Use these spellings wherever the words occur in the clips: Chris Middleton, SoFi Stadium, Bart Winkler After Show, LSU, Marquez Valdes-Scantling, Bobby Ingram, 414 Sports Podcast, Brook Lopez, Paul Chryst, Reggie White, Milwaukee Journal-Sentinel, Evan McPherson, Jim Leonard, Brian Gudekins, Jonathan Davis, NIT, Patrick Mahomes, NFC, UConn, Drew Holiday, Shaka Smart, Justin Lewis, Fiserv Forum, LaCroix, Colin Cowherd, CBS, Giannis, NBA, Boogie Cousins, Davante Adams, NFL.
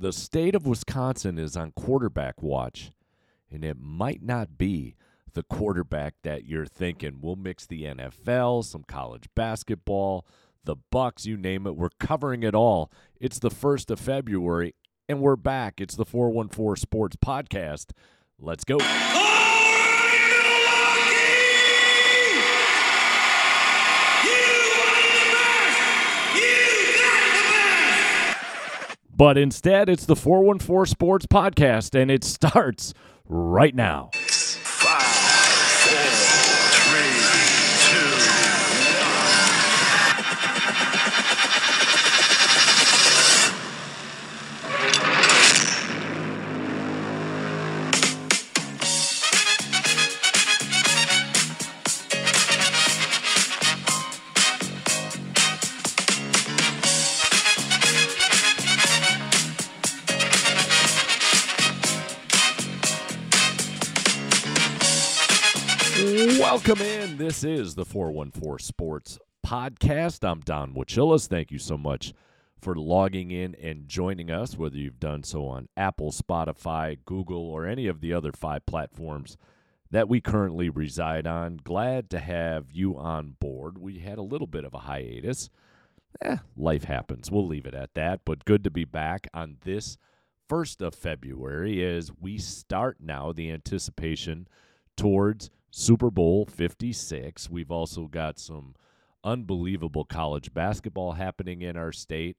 The state of Wisconsin is on quarterback watch, and it might not be the quarterback that you're thinking. We'll mix the NFL, some college basketball, the Bucks, you name it. We're covering it all. It's the 1st of February, and we're back. It's the 414 Sports Podcast. Let's go. But instead, it's the 414 Sports Podcast, and it starts right now. 5, 4, 3, 2, Welcome in. This is the 414 Sports Podcast. I'm Don Wachillas. Thank you so much for logging in and joining us, whether you've done so on Apple, Spotify, Google, or any of the other 5 platforms that we currently reside on. Glad to have you on board. We had a little bit of a hiatus. Life happens. We'll leave it at that. But good to be back on this 1st of February as we start now the anticipation towards Super Bowl 56. We've also got some unbelievable college basketball happening in our state.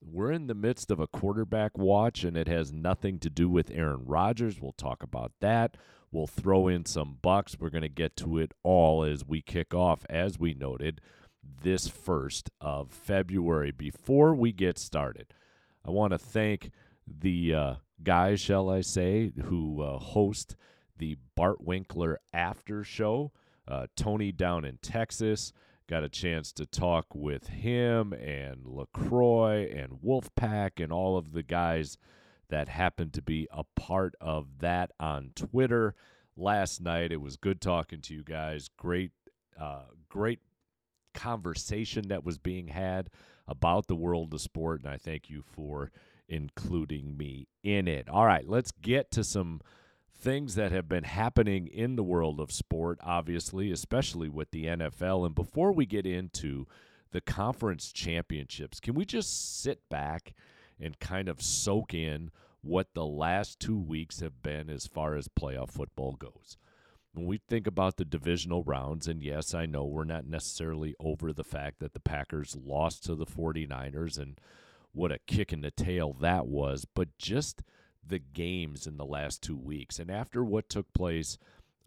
We're in the midst of a quarterback watch, and it has nothing to do with Aaron Rodgers. We'll talk about that. We'll throw in some Bucks. We're going to get to it all as we kick off, as we noted, this 1st of February. Before we get started, I want to thank the guys, shall I say, who host the Bart Winkler After Show. Tony down in Texas got a chance to talk with him and LaCroix and Wolfpack and all of the guys that happened to be a part of that on Twitter last night. It was good talking to you guys. Great conversation that was being had about the world of sport, and I thank you for including me in it. All right, let's get to some things that have been happening in the world of sport, obviously, especially with the NFL. And before we get into the conference championships, can we just sit back and kind of soak in what the last 2 weeks have been as far as playoff football goes? When we think about the divisional rounds, and yes, I know we're not necessarily over the fact that the Packers lost to the 49ers and what a kick in the tail that was, but just the games in the last 2 weeks. And after what took place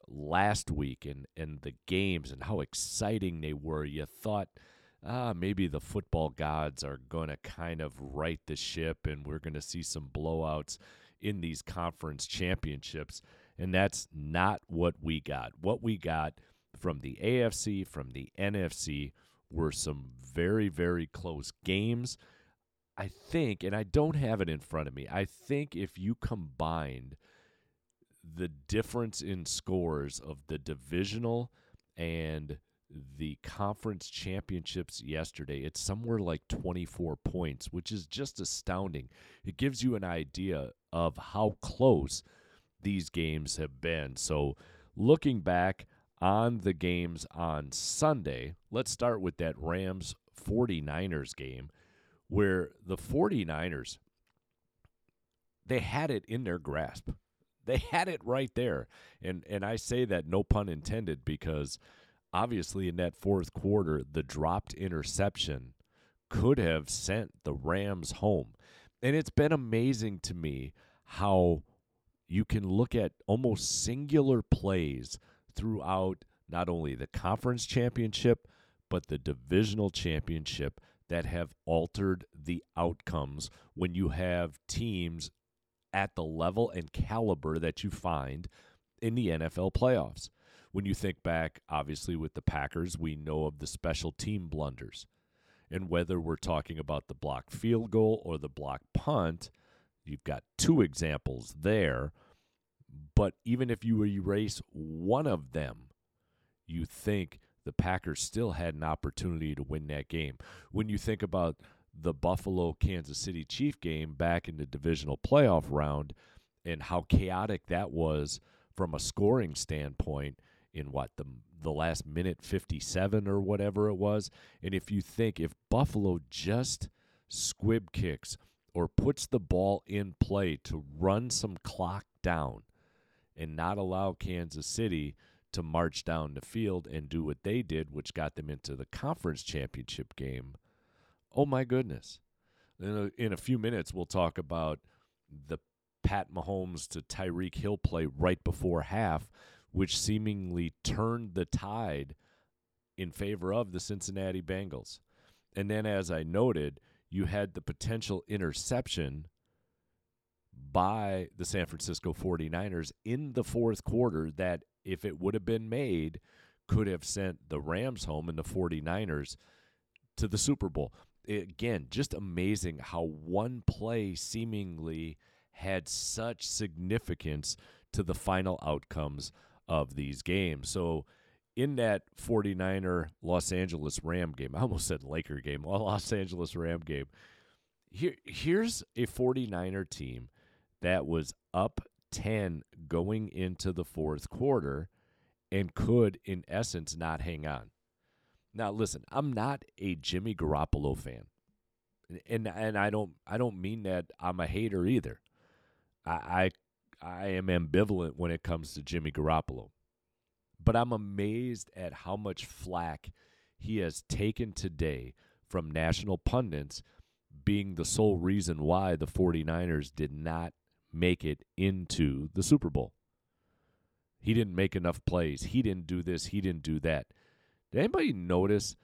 last week and the games and how exciting they were, you thought, maybe the football gods are going to kind of right the ship and we're going to see some blowouts in these conference championships. And that's not what we got. What we got from the AFC, from the NFC, were some very, very close games. I think, and I don't have it in front of me, I think if you combined the difference in scores of the divisional and the conference championships yesterday, it's somewhere like 24 points, which is just astounding. It gives you an idea of how close these games have been. So looking back on the games on Sunday, let's start with that Rams 49ers game, where the 49ers, they had it in their grasp. They had it right there. And I say that, no pun intended, because obviously in that fourth quarter, the dropped interception could have sent the Rams home. And it's been amazing to me how you can look at almost singular plays throughout not only the conference championship, but the divisional championship that have altered the outcomes when you have teams at the level and caliber that you find in the NFL playoffs. When you think back, obviously, with the Packers, we know of the special team blunders. And whether we're talking about the blocked field goal or the blocked punt, you've got 2 examples there. But even if you erase one of them, you think the Packers still had an opportunity to win that game. When you think about the Buffalo-Kansas City Chief game back in the divisional playoff round and how chaotic that was from a scoring standpoint in what, the last minute 57 or whatever it was. And if you think if Buffalo just squib kicks or puts the ball in play to run some clock down and not allow Kansas City to march down the field and do what they did, which got them into the conference championship game, oh my goodness. In a few minutes, we'll talk about the Pat Mahomes to Tyreek Hill play right before half, which seemingly turned the tide in favor of the Cincinnati Bengals. And then, as I noted, you had the potential interception by the San Francisco 49ers in the fourth quarter that, if it would have been made, could have sent the Rams home and the 49ers to the Super Bowl. Again, just amazing how one play seemingly had such significance to the final outcomes of these games. So in that 49er Los Angeles Ram game, I almost said Laker game, Los Angeles Ram game, here's a 49er team that was up 10 going into the fourth quarter and could, in essence, not hang on. Now, listen, I'm not a Jimmy Garoppolo fan, and I don't mean that I'm a hater either. I am ambivalent when it comes to Jimmy Garoppolo. But I'm amazed at how much flack he has taken today from national pundits being the sole reason why the 49ers did not make it into the Super Bowl. He didn't make enough plays. He didn't do this. He didn't do that. Did anybody notice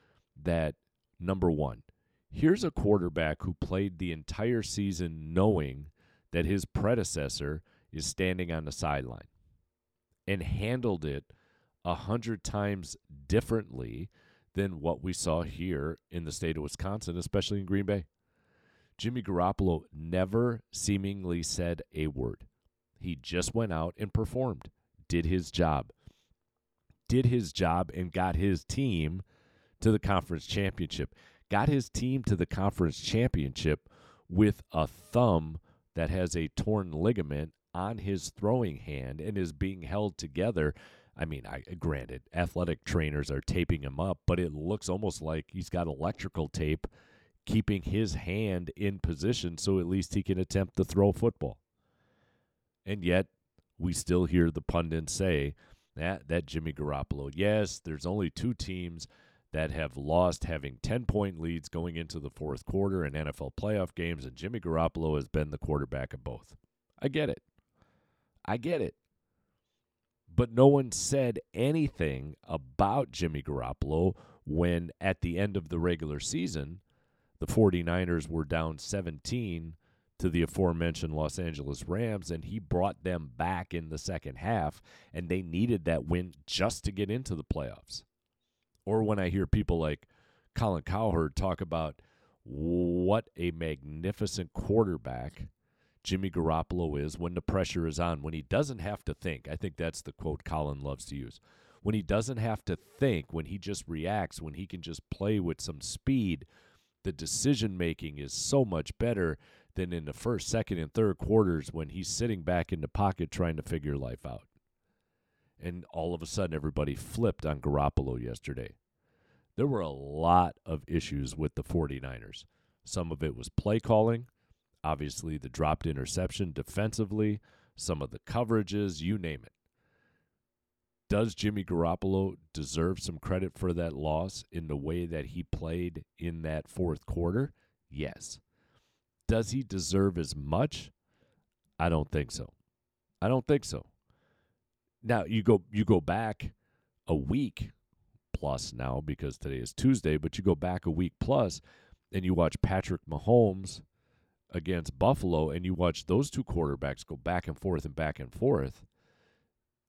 that, number one, here's a quarterback who played the entire season knowing that his predecessor is standing on the sideline and handled it 100 times differently than what we saw here in the state of Wisconsin, especially in Green Bay. Jimmy Garoppolo never seemingly said a word. He just went out and performed, did his job and got his team to the conference championship, with a thumb that has a torn ligament on his throwing hand and is being held together. I mean, granted, athletic trainers are taping him up, but it looks almost like he's got electrical tape keeping his hand in position so at least he can attempt to throw football. And yet, we still hear the pundits say that Jimmy Garoppolo, yes, there's only two teams that have lost having 10-point leads going into the fourth quarter in NFL playoff games, and Jimmy Garoppolo has been the quarterback of both. I get it. But no one said anything about Jimmy Garoppolo when, at the end of the regular season, the 49ers were down 17 to the aforementioned Los Angeles Rams, and he brought them back in the second half, and they needed that win just to get into the playoffs. Or when I hear people like Colin Cowherd talk about what a magnificent quarterback Jimmy Garoppolo is when the pressure is on, when he doesn't have to think. I think that's the quote Colin loves to use. When he doesn't have to think, when he just reacts, when he can just play with some speed, the decision-making is so much better than in the first, second, and third quarters when he's sitting back in the pocket trying to figure life out. And all of a sudden, everybody flipped on Garoppolo yesterday. There were a lot of issues with the 49ers. Some of it was play calling, obviously the dropped interception defensively, some of the coverages, you name it. Does Jimmy Garoppolo deserve some credit for that loss in the way that he played in that fourth quarter? Yes. Does he deserve as much? I don't think so. Now, you go back a week plus now because today is Tuesday, but you go back a week plus and you watch Patrick Mahomes against Buffalo, and you watch those two quarterbacks go back and forth and back and forth.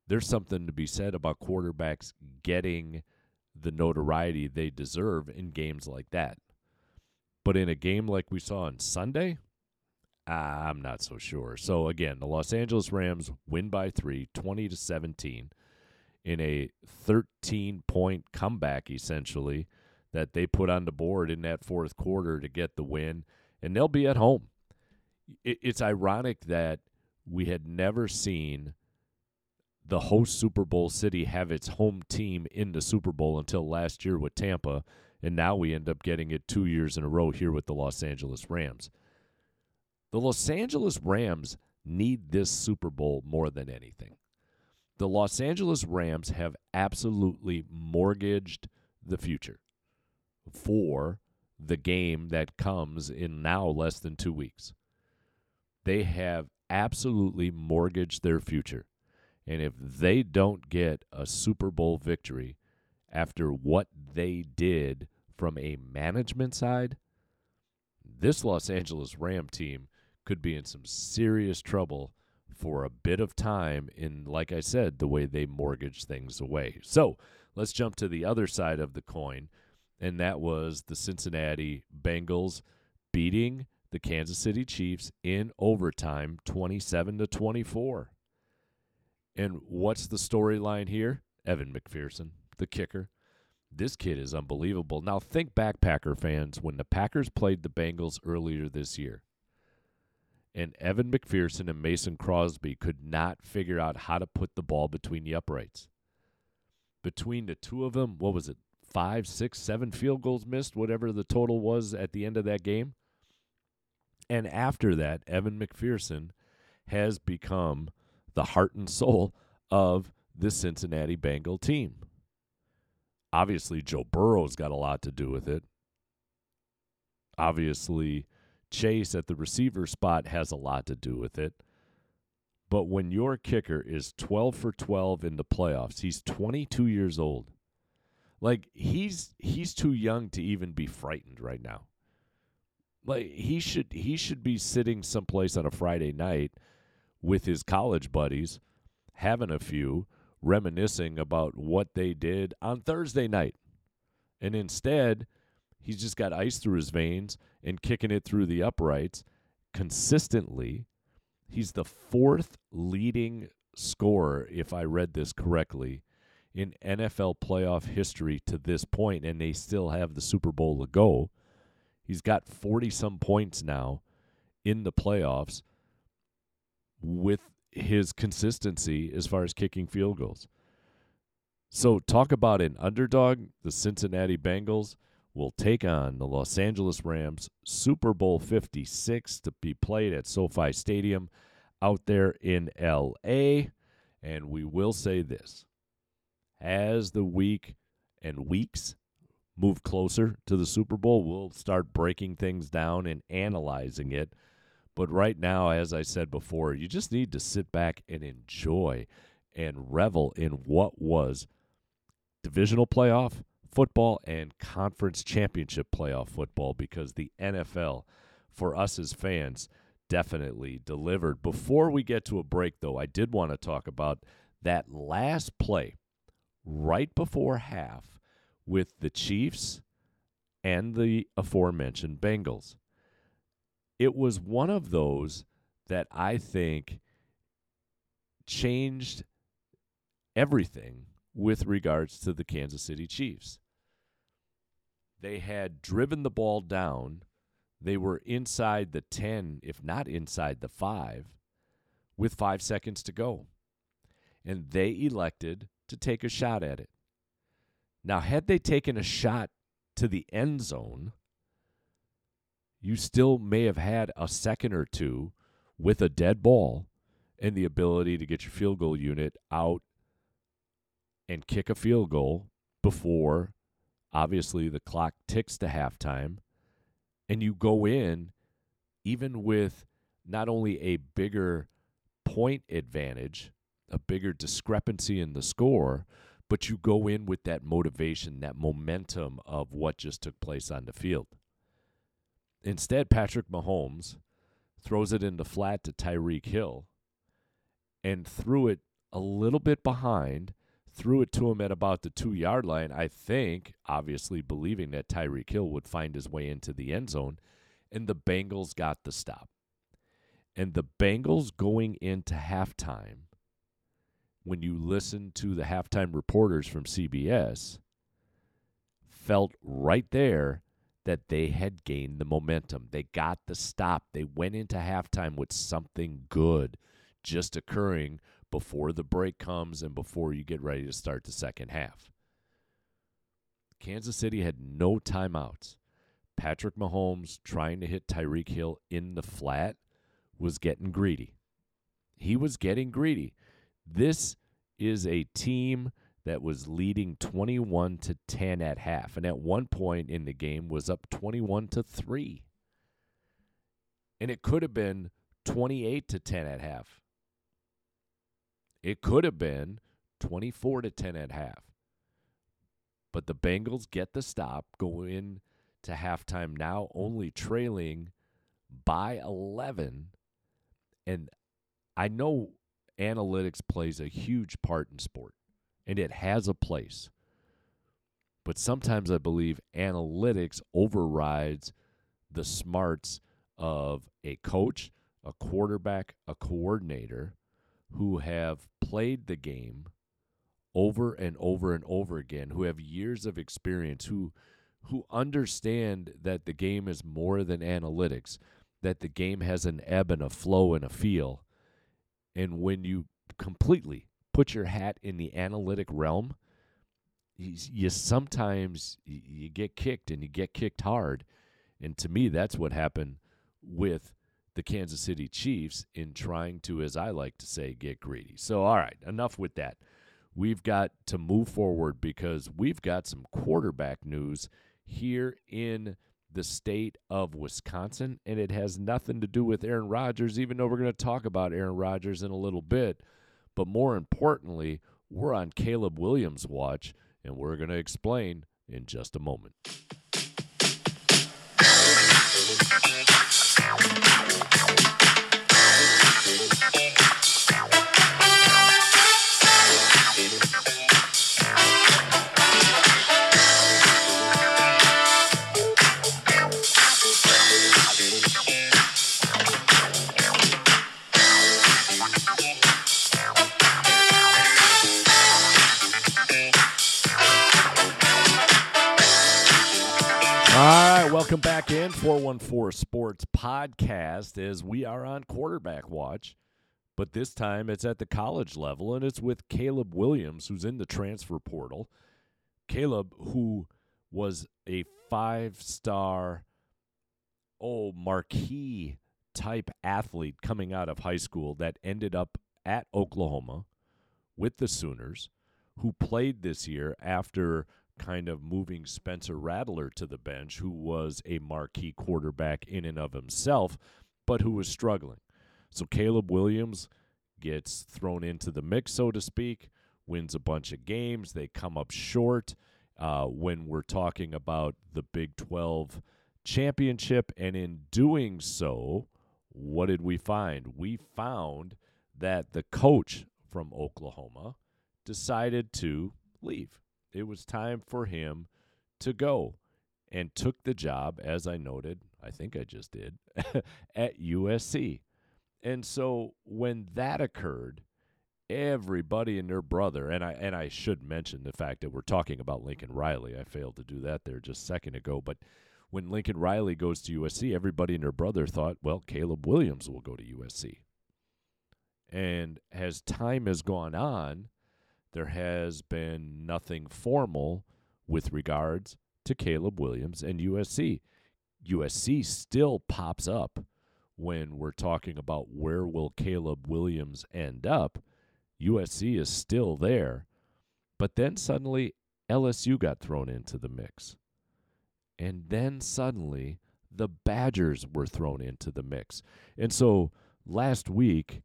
There's something to be said about quarterbacks getting the notoriety they deserve in games like that. But in a game like we saw on Sunday, I'm not so sure. So again, the Los Angeles Rams win by 3, 20-17, in a 13-point comeback essentially that they put on the board in that fourth quarter to get the win, and they'll be at home. It's ironic that we had never seen the host Super Bowl city have its home team in the Super Bowl until last year with Tampa, and now we end up getting it 2 years in a row here with the Los Angeles Rams. The Los Angeles Rams need this Super Bowl more than anything. The Los Angeles Rams have absolutely mortgaged the future for the game that comes in now less than 2 weeks. They have absolutely mortgaged their future. And if they don't get a Super Bowl victory after what they did from a management side, this Los Angeles Ram team could be in some serious trouble for a bit of time in, like I said, the way they mortgage things away. So let's jump to the other side of the coin, and that was the Cincinnati Bengals beating the Kansas City Chiefs in overtime 27-24. And what's the storyline here? Evan McPherson, the kicker. This kid is unbelievable. Now think back, Packer fans, when the Packers played the Bengals earlier this year, and Evan McPherson and Mason Crosby could not figure out how to put the ball between the uprights. Between the two of them, what was it, 5, 6, 7 field goals missed, whatever the total was at the end of that game? And after that, Evan McPherson has become the heart and soul of the Cincinnati Bengal team. Obviously, Joe Burrow's got a lot to do with it. Obviously, Chase at the receiver spot has a lot to do with it. But when your kicker is 12 for 12 in the playoffs, he's 22 years old. Like, he's too young to even be frightened right now. Like, he should be sitting someplace on a Friday night with his college buddies, having a few, reminiscing about what they did on Thursday night. And instead, he's just got ice through his veins and kicking it through the uprights consistently. He's the fourth leading scorer, if I read this correctly, in NFL playoff history to this point, and they still have the Super Bowl to go. He's got 40-some points now in the playoffs with his consistency as far as kicking field goals. So talk about an underdog. The Cincinnati Bengals will take on the Los Angeles Rams, Super Bowl 56 to be played at SoFi Stadium out there in L.A. And we will say this. As the week and weeks move closer to the Super Bowl, we'll start breaking things down and analyzing it. But right now, as I said before, you just need to sit back and enjoy and revel in what was divisional playoff football and conference championship playoff football, because the NFL, for us as fans, definitely delivered. Before we get to a break, though, I did want to talk about that last play right before half with the Chiefs and the aforementioned Bengals. It was one of those that I think changed everything with regards to the Kansas City Chiefs. They had driven the ball down. They were inside the 10, if not inside the 5, with 5 seconds to go. And they elected to take a shot at it. Now, had they taken a shot to the end zone, you still may have had a second or two with a dead ball and the ability to get your field goal unit out and kick a field goal before, obviously, the clock ticks to halftime. And you go in, even with not only a bigger point advantage, a bigger discrepancy in the score, but you go in with that motivation, that momentum of what just took place on the field. Instead, Patrick Mahomes throws it in the flat to Tyreek Hill and threw it a little bit behind, threw it to him at about the 2-yard line, I think, obviously believing that Tyreek Hill would find his way into the end zone, and the Bengals got the stop. And the Bengals going into halftime, when you listen to the halftime reporters from CBS, felt right there that they had gained the momentum. They got the stop. They went into halftime with something good just occurring before the break comes and before you get ready to start the second half. Kansas City had no timeouts. Patrick Mahomes trying to hit Tyreek Hill in the flat was getting greedy. He was getting greedy. This is a team that was leading 21-10 at half, and at one point in the game was up 21-3. And it could have been 28-10 at half. It could have been 24-10 at half. But the Bengals get the stop, go in to halftime now only trailing by 11. And I know analytics plays a huge part in sport, and it has a place. But sometimes I believe analytics overrides the smarts of a coach, a quarterback, a coordinator who have played the game over and over and over again, who have years of experience, who understand that the game is more than analytics, that the game has an ebb and a flow and a feel. And when you completely put your hat in the analytic realm, you sometimes you get kicked, and you get kicked hard. And to me, that's what happened with the Kansas City Chiefs in trying to, as I like to say, get greedy. So, all right, enough with that. We've got to move forward because we've got some quarterback news here in the state of Wisconsin, and it has nothing to do with Aaron Rodgers, even though we're going to talk about Aaron Rodgers in a little bit. But more importantly, we're on Caleb Williams' watch, and we're going to explain in just a moment. Welcome back in 414 Sports Podcast as we are on quarterback watch, but this time it's at the college level, and it's with Caleb Williams, who's in the transfer portal. Caleb, who was a five-star, marquee-type athlete coming out of high school that ended up at Oklahoma with the Sooners, who played this year after kind of moving Spencer Rattler to the bench, who was a marquee quarterback in and of himself, but who was struggling. So Caleb Williams gets thrown into the mix, so to speak, wins a bunch of games. They come up short when we're talking about the Big 12 championship. And in doing so, what did we find? We found that the coach from Oklahoma decided to leave. It was time for him to go, and took the job, as I noted, I think I just did, at USC. And so when that occurred, everybody and their brother, and I should mention the fact that we're talking about Lincoln Riley. I failed to do that there just a second ago. But when Lincoln Riley goes to USC, everybody and their brother thought, well, Caleb Williams will go to USC. And as time has gone on, there has been nothing formal with regards to Caleb Williams and USC. USC still pops up when we're talking about where will Caleb Williams end up. USC is still there. But then suddenly LSU got thrown into the mix. And then suddenly the Badgers were thrown into the mix. And so last week,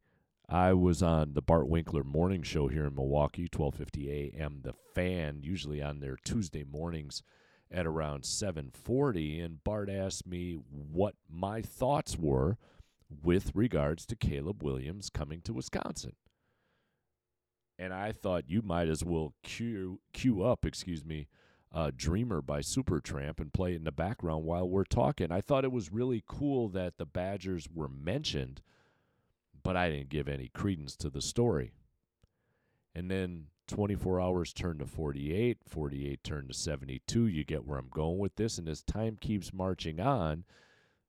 I was on the Bart Winkler morning show here in Milwaukee, 1250 a.m., The Fan, usually on their Tuesday mornings at around 7:40, and Bart asked me what my thoughts were with regards to Caleb Williams coming to Wisconsin. And I thought you might as well cue up Dreamer by Supertramp and play it in the background while we're talking. I thought it was really cool that the Badgers were mentioned, but I didn't give any credence to the story. And then 24 hours turned to 48, 48 turned to 72. You get where I'm going with this. And as time keeps marching on,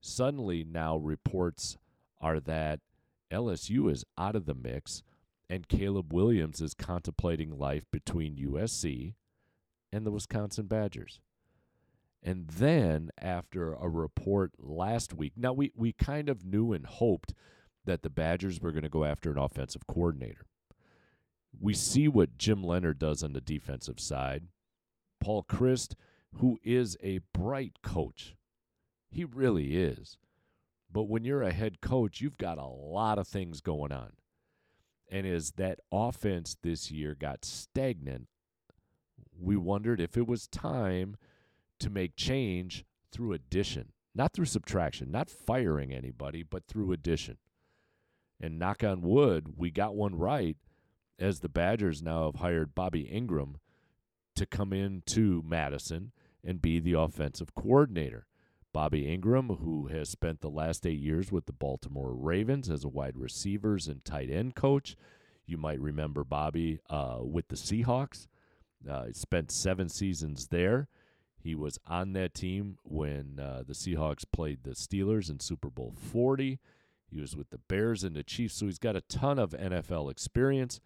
suddenly now reports are that LSU is out of the mix and Caleb Williams is contemplating life between USC and the Wisconsin Badgers. And then after a report last week, now we kind of knew and hoped that the Badgers were going to go after an offensive coordinator. We see what Jim Leonard does on the defensive side. Paul Chryst, who is a bright coach, he really is. But when you're a head coach, you've got a lot of things going on. And as that offense this year got stagnant, we wondered if it was time to make change through addition, not through subtraction, not firing anybody, but through addition. And knock on wood, we got one right, as the Badgers now have hired Bobby Ingram to come into Madison and be the offensive coordinator. Bobby Ingram, who has spent the last 8 years with the Baltimore Ravens as a wide receivers and tight end coach. You might remember Bobby with the Seahawks. He spent 7 seasons there. He was on that team when the Seahawks played the Steelers in Super Bowl 40. He was with the Bears and the Chiefs, so he's got a ton of NFL experience.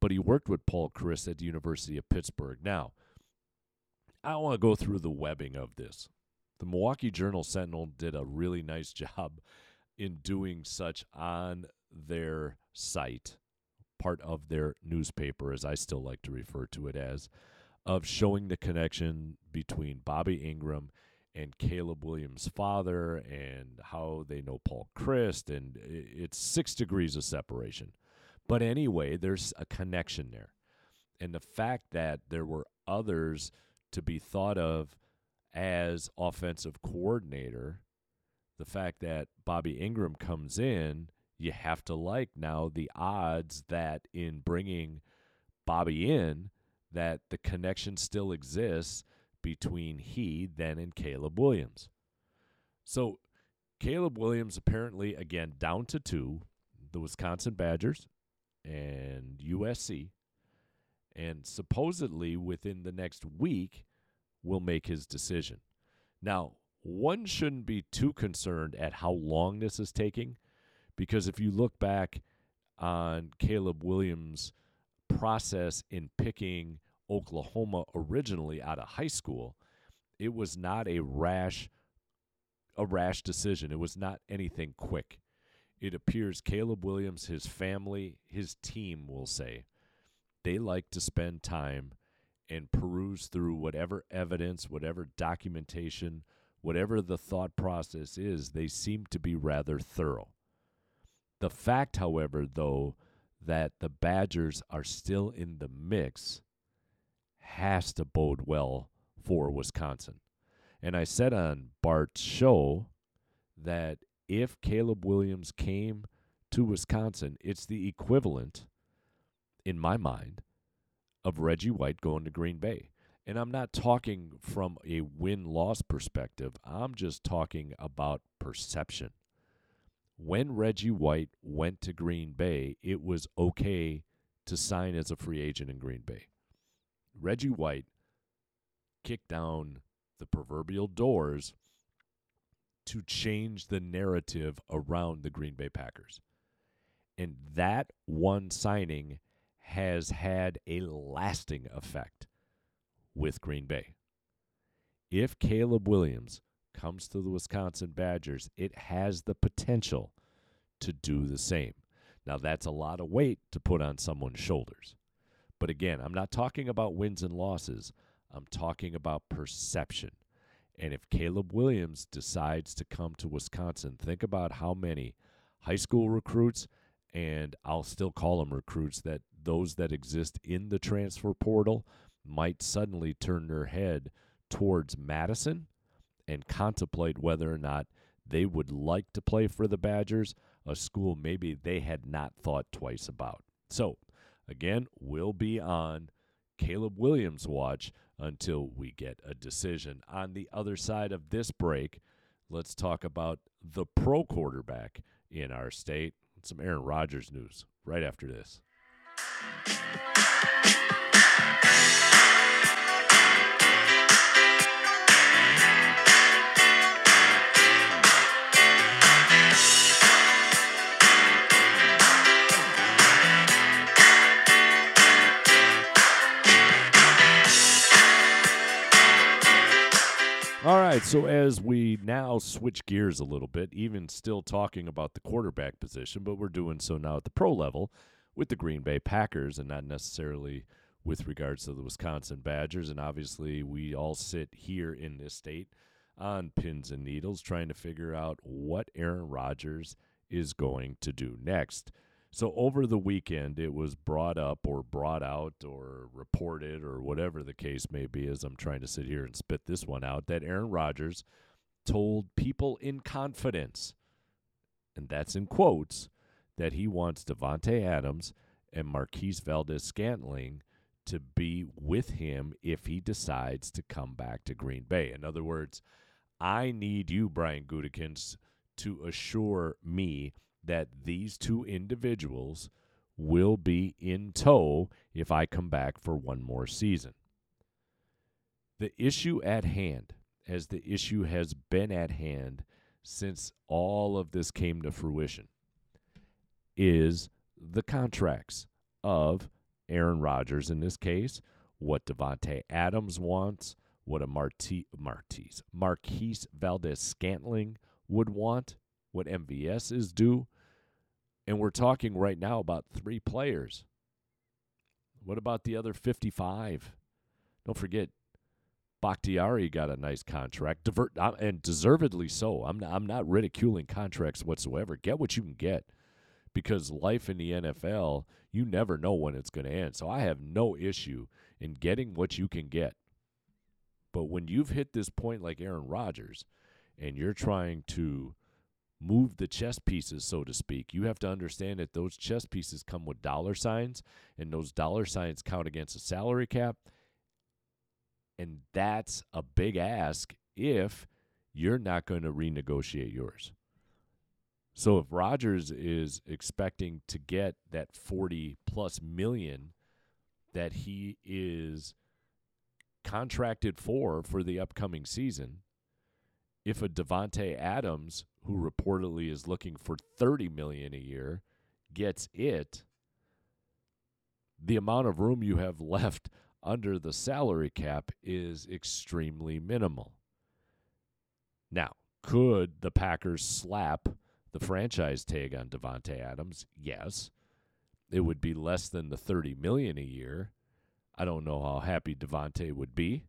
But he worked with Paul Chryst at the University of Pittsburgh. Now, I don't want to go through the webbing of this. The Milwaukee Journal-Sentinel did a really nice job in doing such on their site, part of their newspaper, as I still like to refer to it as, of showing the connection between Bobby Ingram and Caleb Williams' father and how they know Paul Chryst, and it's 6 degrees of separation. But anyway, there's a connection there. And the fact that there were others to be thought of as offensive coordinator, the fact that Bobby Ingram comes in, you have to like now the odds that in bringing Bobby in, that the connection still exists between he then and Caleb Williams. So Caleb Williams apparently, again, down to 2, the Wisconsin Badgers and USC, and supposedly within the next week will make his decision. Now, one shouldn't be too concerned at how long this is taking, because if you look back on Caleb Williams' process in picking Oklahoma originally out of high school, it was not a rash decision. It was not anything quick. It appears Caleb Williams, his family, his team will say, they like to spend time and peruse through whatever evidence, whatever documentation, whatever the thought process is. They seem to be rather thorough. The fact, however, though, that the Badgers are still in the mix has to bode well for Wisconsin. And I said on Bart's show that if Caleb Williams came to Wisconsin, it's the equivalent, in my mind, of Reggie White going to Green Bay. And I'm not talking from a win-loss perspective. I'm just talking about perception. When Reggie White went to Green Bay, it was okay to sign as a free agent in Green Bay. Reggie White kicked down the proverbial doors to change the narrative around the Green Bay Packers. And that one signing has had a lasting effect with Green Bay. If Caleb Williams comes to the Wisconsin Badgers, it has the potential to do the same. Now, that's a lot of weight to put on someone's shoulders. But again, I'm not talking about wins and losses. I'm talking about perception. And if Caleb Williams decides to come to Wisconsin, think about how many high school recruits, and I'll still call them recruits, that those that exist in the transfer portal might suddenly turn their head towards Madison and contemplate whether or not they would like to play for the Badgers, a school maybe they had not thought twice about. So, again, we'll be on Caleb Williams' watch until we get a decision. On the other side of this break, let's talk about the pro quarterback in our state. Some Aaron Rodgers news right after this. right, so as we now switch gears a little bit, even still talking about the quarterback position, but we're doing so now at the pro level with the Green Bay Packers and not necessarily with regards to the Wisconsin Badgers. And obviously we all sit here in this state on pins and needles trying to figure out what Aaron Rodgers is going to do next. So over the weekend, it was brought up or brought out or reported or whatever the case may be, as I'm trying to sit here and spit this one out, that Aaron Rodgers told people in confidence, and that's in quotes, that he wants Davante Adams and Marquez Valdes-Scantling to be with him if he decides to come back to Green Bay. In other words, I need you, Brian Gudekins, to assure me that these two individuals will be in tow if I come back for one more season. The issue at hand, as the issue has been at hand since all of this came to fruition, is the contracts of Aaron Rodgers in this case, what Davante Adams wants, what a Marquez Valdes-Scantling would want, what MVS is due, and we're talking right now about three players. What about the other 55? Don't forget, Bakhtiari got a nice contract, and deservedly so. I'm not ridiculing contracts whatsoever. Get what you can get, because life in the NFL, you never know when it's going to end. So I have no issue in getting what you can get. But when you've hit this point like Aaron Rodgers, and you're trying to move the chess pieces, so to speak, you have to understand that those chess pieces come with dollar signs, and those dollar signs count against a salary cap. And that's a big ask if you're not going to renegotiate yours. So if Rodgers is expecting to get that 40-plus million that he is contracted for the upcoming season, if a Davante Adams, who reportedly is looking for $30 million a year, gets it, the amount of room you have left under the salary cap is extremely minimal. Now, could the Packers slap the franchise tag on Davante Adams? Yes. It would be less than the $30 million a year. I don't know how happy Davante would be,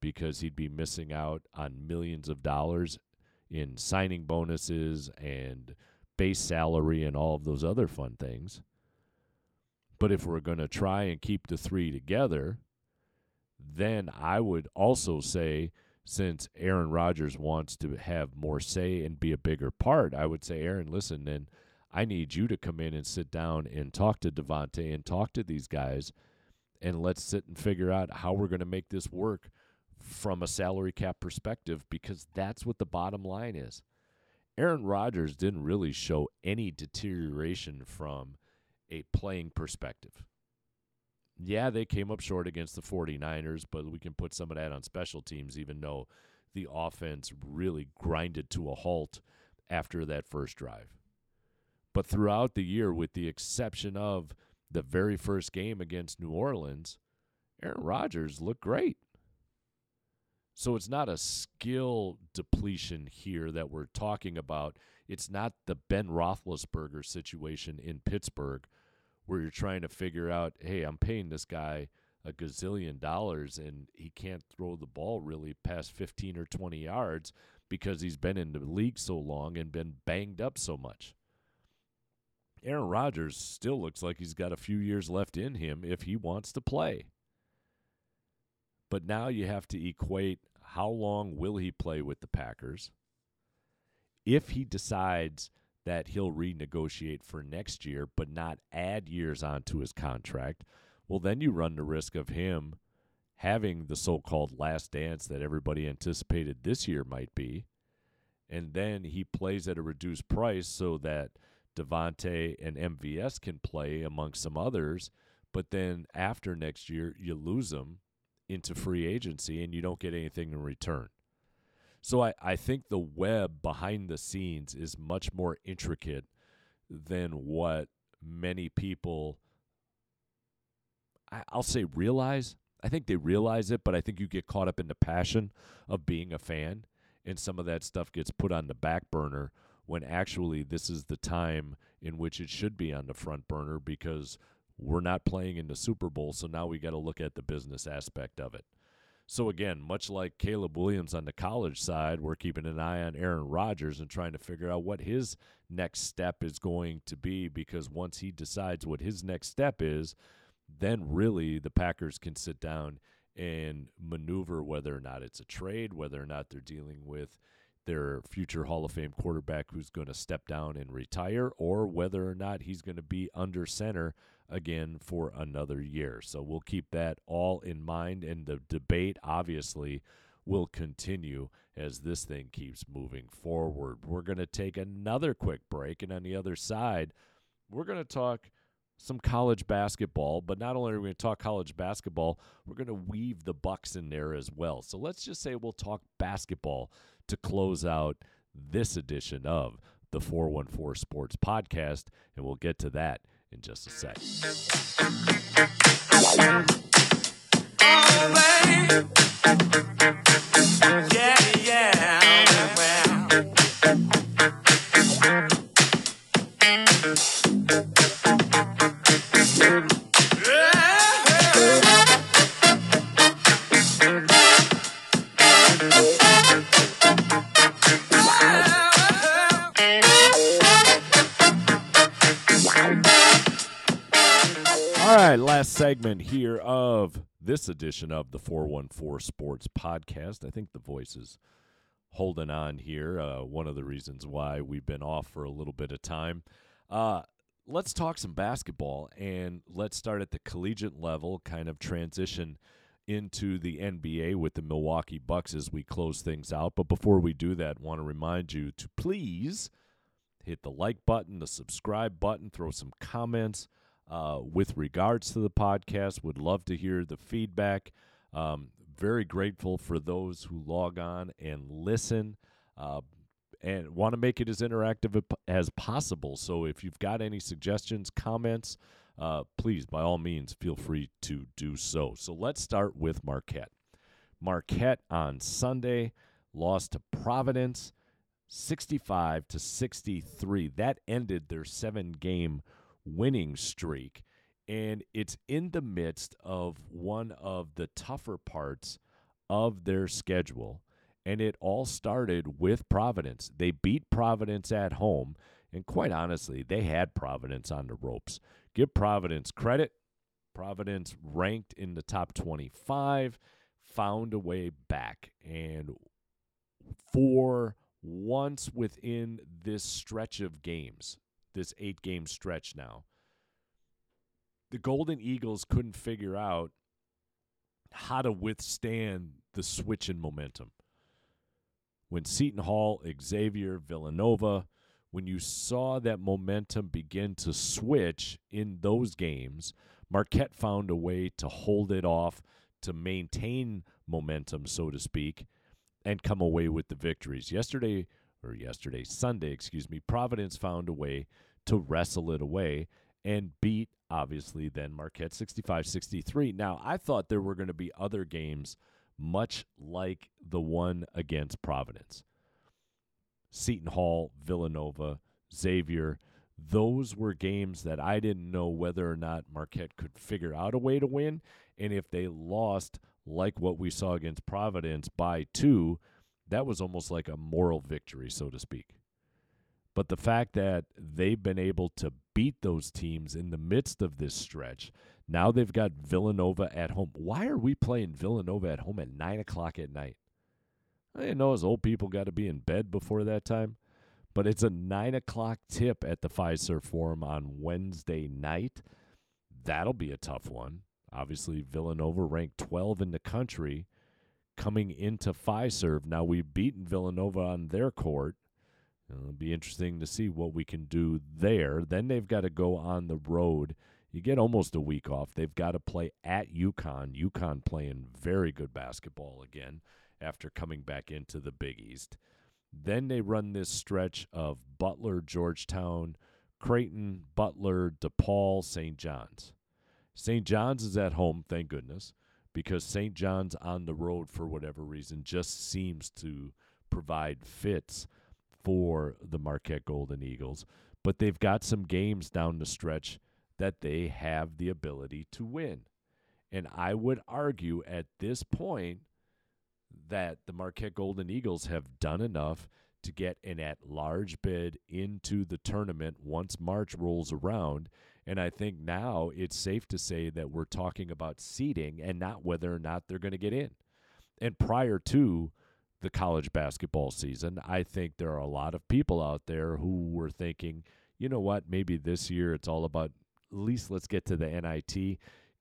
because he'd be missing out on millions of dollars in signing bonuses and base salary and all of those other fun things. But if we're going to try and keep the three together, then I would also say, since Aaron Rodgers wants to have more say and be a bigger part, I would say, Aaron, listen, then I need you to come in and sit down and talk to Davante and talk to these guys, and let's sit and figure out how we're going to make this work from a salary cap perspective, because that's what the bottom line is. Aaron Rodgers didn't really show any deterioration from a playing perspective. Yeah, they came up short against the 49ers, but we can put some of that on special teams, even though the offense really grinded to a halt after that first drive. But throughout the year, with the exception of the very first game against New Orleans, Aaron Rodgers looked great. So it's not a skill depletion here that we're talking about. It's not the Ben Roethlisberger situation in Pittsburgh where you're trying to figure out, hey, I'm paying this guy a gazillion dollars and he can't throw the ball really past 15 or 20 yards because he's been in the league so long and been banged up so much. Aaron Rodgers still looks like he's got a few years left in him if he wants to play. But now you have to equate how long will he play with the Packers. If he decides that he'll renegotiate for next year but not add years onto his contract, well, then you run the risk of him having the so-called last dance that everybody anticipated this year might be, and then he plays at a reduced price so that Davante and MVS can play amongst some others, but then after next year you lose them into free agency and you don't get anything in return. So I think the web behind the scenes is much more intricate than what many people, I'll say realize. I think they realize it, but I think you get caught up in the passion of being a fan, and some of that stuff gets put on the back burner when actually this is the time in which it should be on the front burner, because we're not playing in the Super Bowl, so now we got to look at the business aspect of it. So again, much like Caleb Williams on the college side, we're keeping an eye on Aaron Rodgers and trying to figure out what his next step is going to be, because once he decides what his next step is, then really the Packers can sit down and maneuver whether or not it's a trade, whether or not they're dealing with their future Hall of Fame quarterback who's going to step down and retire, or whether or not he's going to be under center again for another year. So we'll keep that all in mind, and the debate obviously will continue as this thing keeps moving forward. We're going to take another quick break, and on the other side, we're going to talk some college basketball, but not only are we going to talk college basketball, we're going to weave the Bucks in there as well. So let's just say we'll talk basketball to close out this edition of the 414 Sports Podcast, and we'll get to that in just a sec. Yeah, yeah, well. Last segment here of this edition of the 414 Sports Podcast. I think the voice is holding on here. One of the reasons why we've been off for a little bit of time. Let's talk some basketball, and let's start at the collegiate level, kind of transition into the NBA with the Milwaukee Bucks as we close things out. But before we do that, want to remind you to please hit the like button, the subscribe button, throw some comments with regards to the podcast. Would love to hear the feedback. Very grateful for those who log on and listen, and want to make it as interactive as possible. So if you've got any suggestions, comments, please, by all means, feel free to do so. So let's start with Marquette. Marquette on Sunday lost to Providence 65-63. That ended their 7-game winning streak, and it's in the midst of one of the tougher parts of their schedule, and it all started with Providence. They beat Providence at home, and quite honestly, they had Providence on the ropes. Give Providence credit. Providence ranked in the top 25, found a way back, and for once within this stretch of games, this 8-game stretch now, the Golden Eagles couldn't figure out how to withstand the switch in momentum. When Seton Hall, Xavier, Villanova, when you saw that momentum begin to switch in those games, Marquette found a way to hold it off, to maintain momentum, so to speak, and come away with the victories. Sunday, Providence found a way to wrestle it away and beat, obviously, then Marquette 65-63. Now, I thought there were going to be other games much like the one against Providence. Seton Hall, Villanova, Xavier, those were games that I didn't know whether or not Marquette could figure out a way to win, and if they lost, like what we saw against Providence, by 2, that was almost like a moral victory, so to speak. But the fact that they've been able to beat those teams in the midst of this stretch, now they've got Villanova at home. Why are we playing Villanova at home at 9 o'clock at night? I didn't know, as old people got to be in bed before that time, but it's a 9 o'clock tip at the Fiserv Forum on Wednesday night. That'll be a tough one. Obviously, Villanova ranked 12 in the country coming into Fiserv. Now, we've beaten Villanova on their court. It'll be interesting to see what we can do there. Then they've got to go on the road. You get almost a week off. They've got to play at UConn. UConn playing very good basketball again after coming back into the Big East. Then they run this stretch of Butler, Georgetown, Creighton, Butler, DePaul, St. John's. St. John's is at home, thank goodness, because St. John's on the road, for whatever reason, just seems to provide fits for the Marquette Golden Eagles. But they've got some games down the stretch that they have the ability to win. And I would argue at this point that the Marquette Golden Eagles have done enough to get an at-large bid into the tournament once March rolls around. And I think now it's safe to say that we're talking about seeding and not whether or not they're going to get in. And prior to the college basketball season, I think there are a lot of people out there who were thinking, you know what, maybe this year it's all about, at least let's get to the NIT,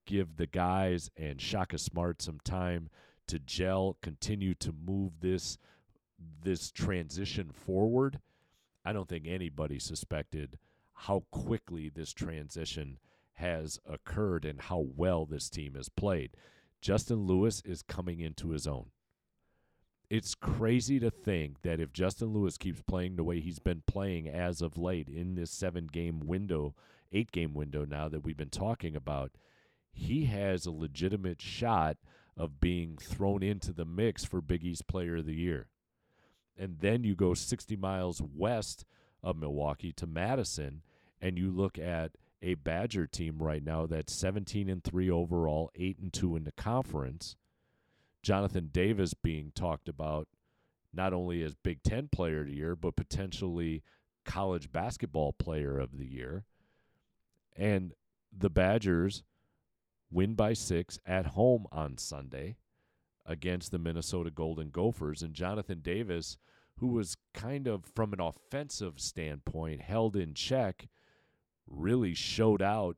give the guys and Shaka Smart some time to gel, continue to move this transition forward. I don't think anybody suspected how quickly this transition has occurred and how well this team has played. Justin Lewis is coming into his own. It's crazy to think that if Justin Lewis keeps playing the way he's been playing as of late in this eight-game window now that we've been talking about, he has a legitimate shot of being thrown into the mix for Big East Player of the Year. And then you go 60 miles west of Milwaukee to Madison, and you look at a Badger team right now that's 17-3 overall, 8-2 in the conference. Jonathan Davis being talked about not only as Big Ten Player of the Year, but potentially College Basketball Player of the Year. And the Badgers win by 6 at home on Sunday against the Minnesota Golden Gophers. And Jonathan Davis, who was kind of, from an offensive standpoint, held in check, really showed out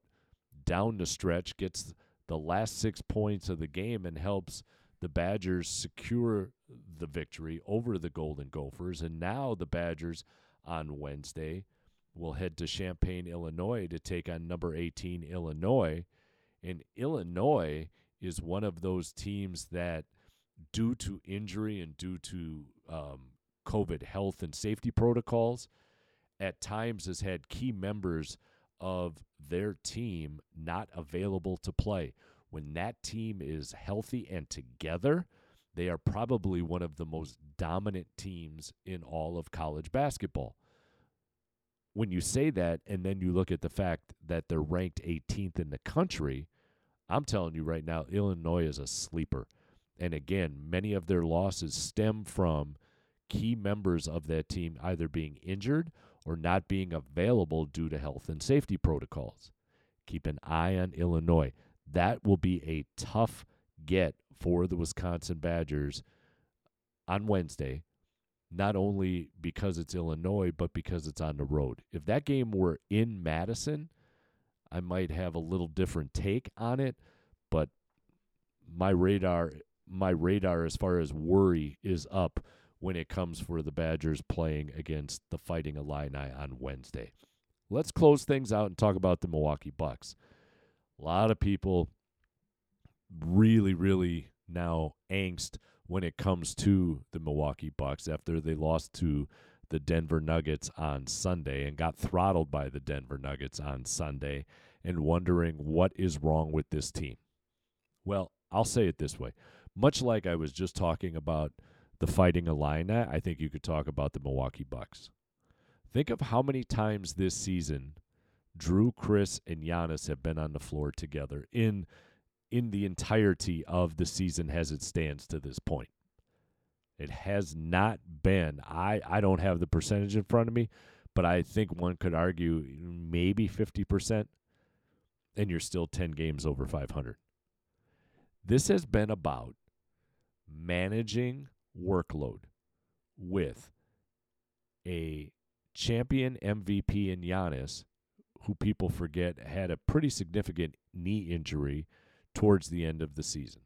down the stretch, gets the last 6 points of the game and helps the Badgers secure the victory over the Golden Gophers. And now the Badgers on Wednesday will head to Champaign, Illinois to take on number 18, Illinois. And Illinois is one of those teams that, due to injury and due to COVID health and safety protocols, at times has had key members of their team not available to play. When that team is healthy and together, they are probably one of the most dominant teams in all of college basketball. When you say that, and then you look at the fact that they're ranked 18th in the country, I'm telling you right now, Illinois is a sleeper. And again, many of their losses stem from key members of that team either being injured or not being available due to health and safety protocols. Keep an eye on Illinois. That will be a tough get for the Wisconsin Badgers on Wednesday, not only because it's Illinois, but because it's on the road. If that game were in Madison, I might have a little different take on it, but my radar as far as worry is up when it comes for the Badgers playing against the Fighting Illini on Wednesday. Let's close things out and talk about the Milwaukee Bucks. A lot of people really, really now angst when it comes to the Milwaukee Bucks after they lost to the Denver Nuggets on Sunday and got throttled by the Denver Nuggets on Sunday, and wondering what is wrong with this team. Well, I'll say it this way. Much like I was just talking about the Fighting Illini, I think you could talk about the Milwaukee Bucks. Think of how many times this season Drew, Chris, and Giannis have been on the floor together in the entirety of the season as it stands to this point. It has not been, I don't have the percentage in front of me, but I think one could argue maybe 50%, and you're still 10 games over 500. This has been about managing workload with a champion MVP in Giannis, who people forget had a pretty significant knee injury towards the end of the season.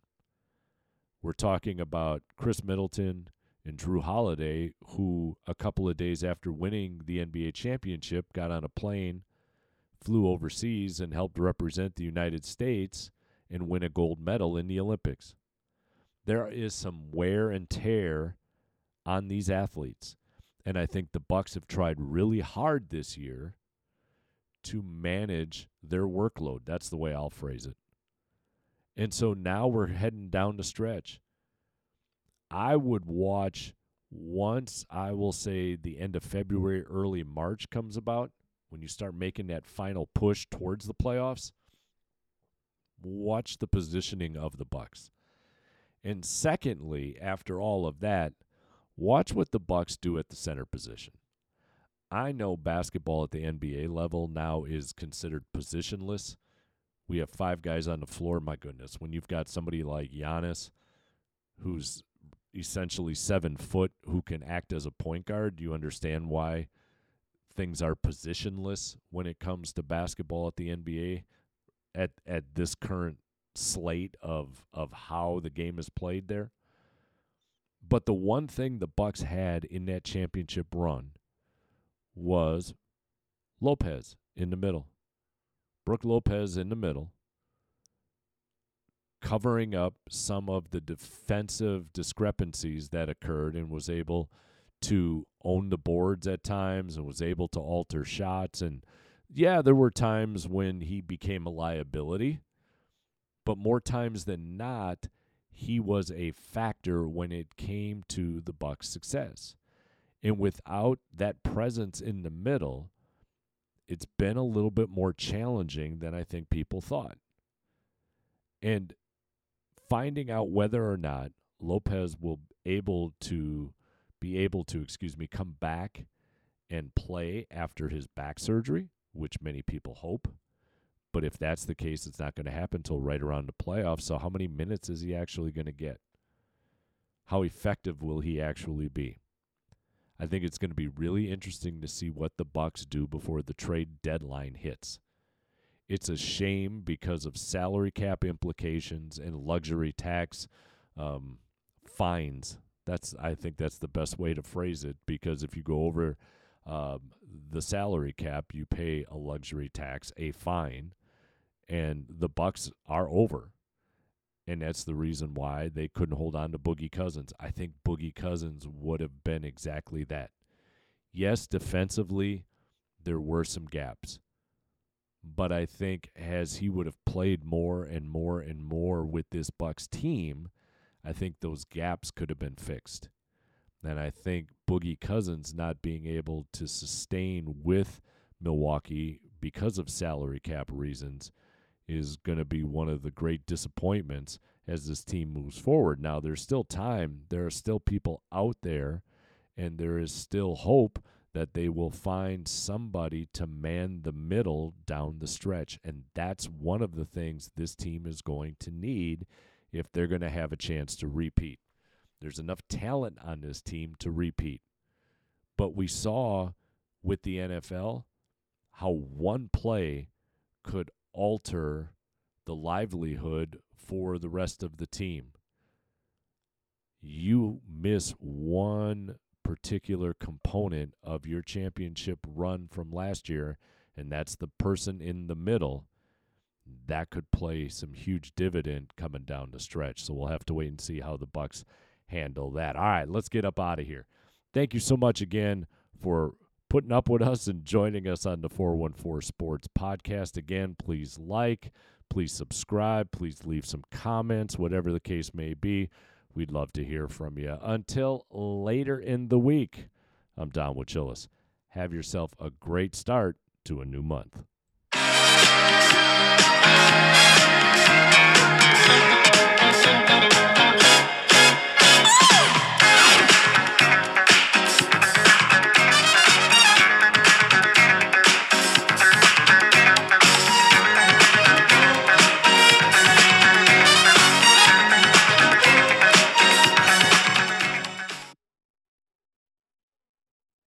We're talking about Chris Middleton and Drew Holiday, who a couple of days after winning the NBA championship got on a plane, flew overseas, and helped represent the United States and win a gold medal in the Olympics. There is some wear and tear on these athletes, and I think the Bucks have tried really hard this year to manage their workload. That's the way I'll phrase it. And so now we're heading down the stretch. I would watch once, I will say, the end of February, early March comes about, when you start making that final push towards the playoffs, watch the positioning of the Bucks. And secondly, after all of that, watch what the Bucks do at the center position. I know basketball at the NBA level now is considered positionless. We have five guys on the floor. My goodness, when you've got somebody like Giannis, who's essentially 7 foot, who can act as a point guard, you understand why things are positionless when it comes to basketball at the NBA at this current slate of how the game is played there. But the one thing the Bucks had in that championship run was Lopez in the middle. Brook Lopez in the middle, covering up some of the defensive discrepancies that occurred, and was able to own the boards at times and was able to alter shots. And yeah, there were times when he became a liability, but more times than not, he was a factor when it came to the Bucks' success. And without that presence in the middle, it's been a little bit more challenging than I think people thought. And finding out whether or not Lopez will be able to come back and play after his back surgery, which many people hope. But if that's the case, it's not going to happen until right around the playoffs. So how many minutes is he actually going to get? How effective will he actually be? I think it's going to be really interesting to see what the Bucks do before the trade deadline hits. It's a shame because of salary cap implications and luxury tax fines. I think that's the best way to phrase it, because if you go over the salary cap, you pay a luxury tax, a fine, and the Bucks are over. And that's the reason why they couldn't hold on to Boogie Cousins. I think Boogie Cousins would have been exactly that. Yes, defensively, there were some gaps. But I think as he would have played more and more and more with this Bucks team, I think those gaps could have been fixed. And I think Boogie Cousins not being able to sustain with Milwaukee because of salary cap reasons is going to be one of the great disappointments as this team moves forward. Now, there's still time. There are still people out there, and there is still hope that they will find somebody to man the middle down the stretch. And that's one of the things this team is going to need if they're going to have a chance to repeat. There's enough talent on this team to repeat. But we saw with the NFL how one play could alter the livelihood for the rest of the team. You miss one particular component of your championship run from last year, and that's the person in the middle. That could play some huge dividend coming down the stretch. So we'll have to wait and see how the Bucks handle that. All right, let's get up out of here. Thank you so much again for putting up with us and joining us on the 414 Sports Podcast. Again, please like, please subscribe, please leave some comments, whatever the case may be. We'd love to hear from you. Until later in the week, I'm Don Wachillas. Have yourself a great start to a new month.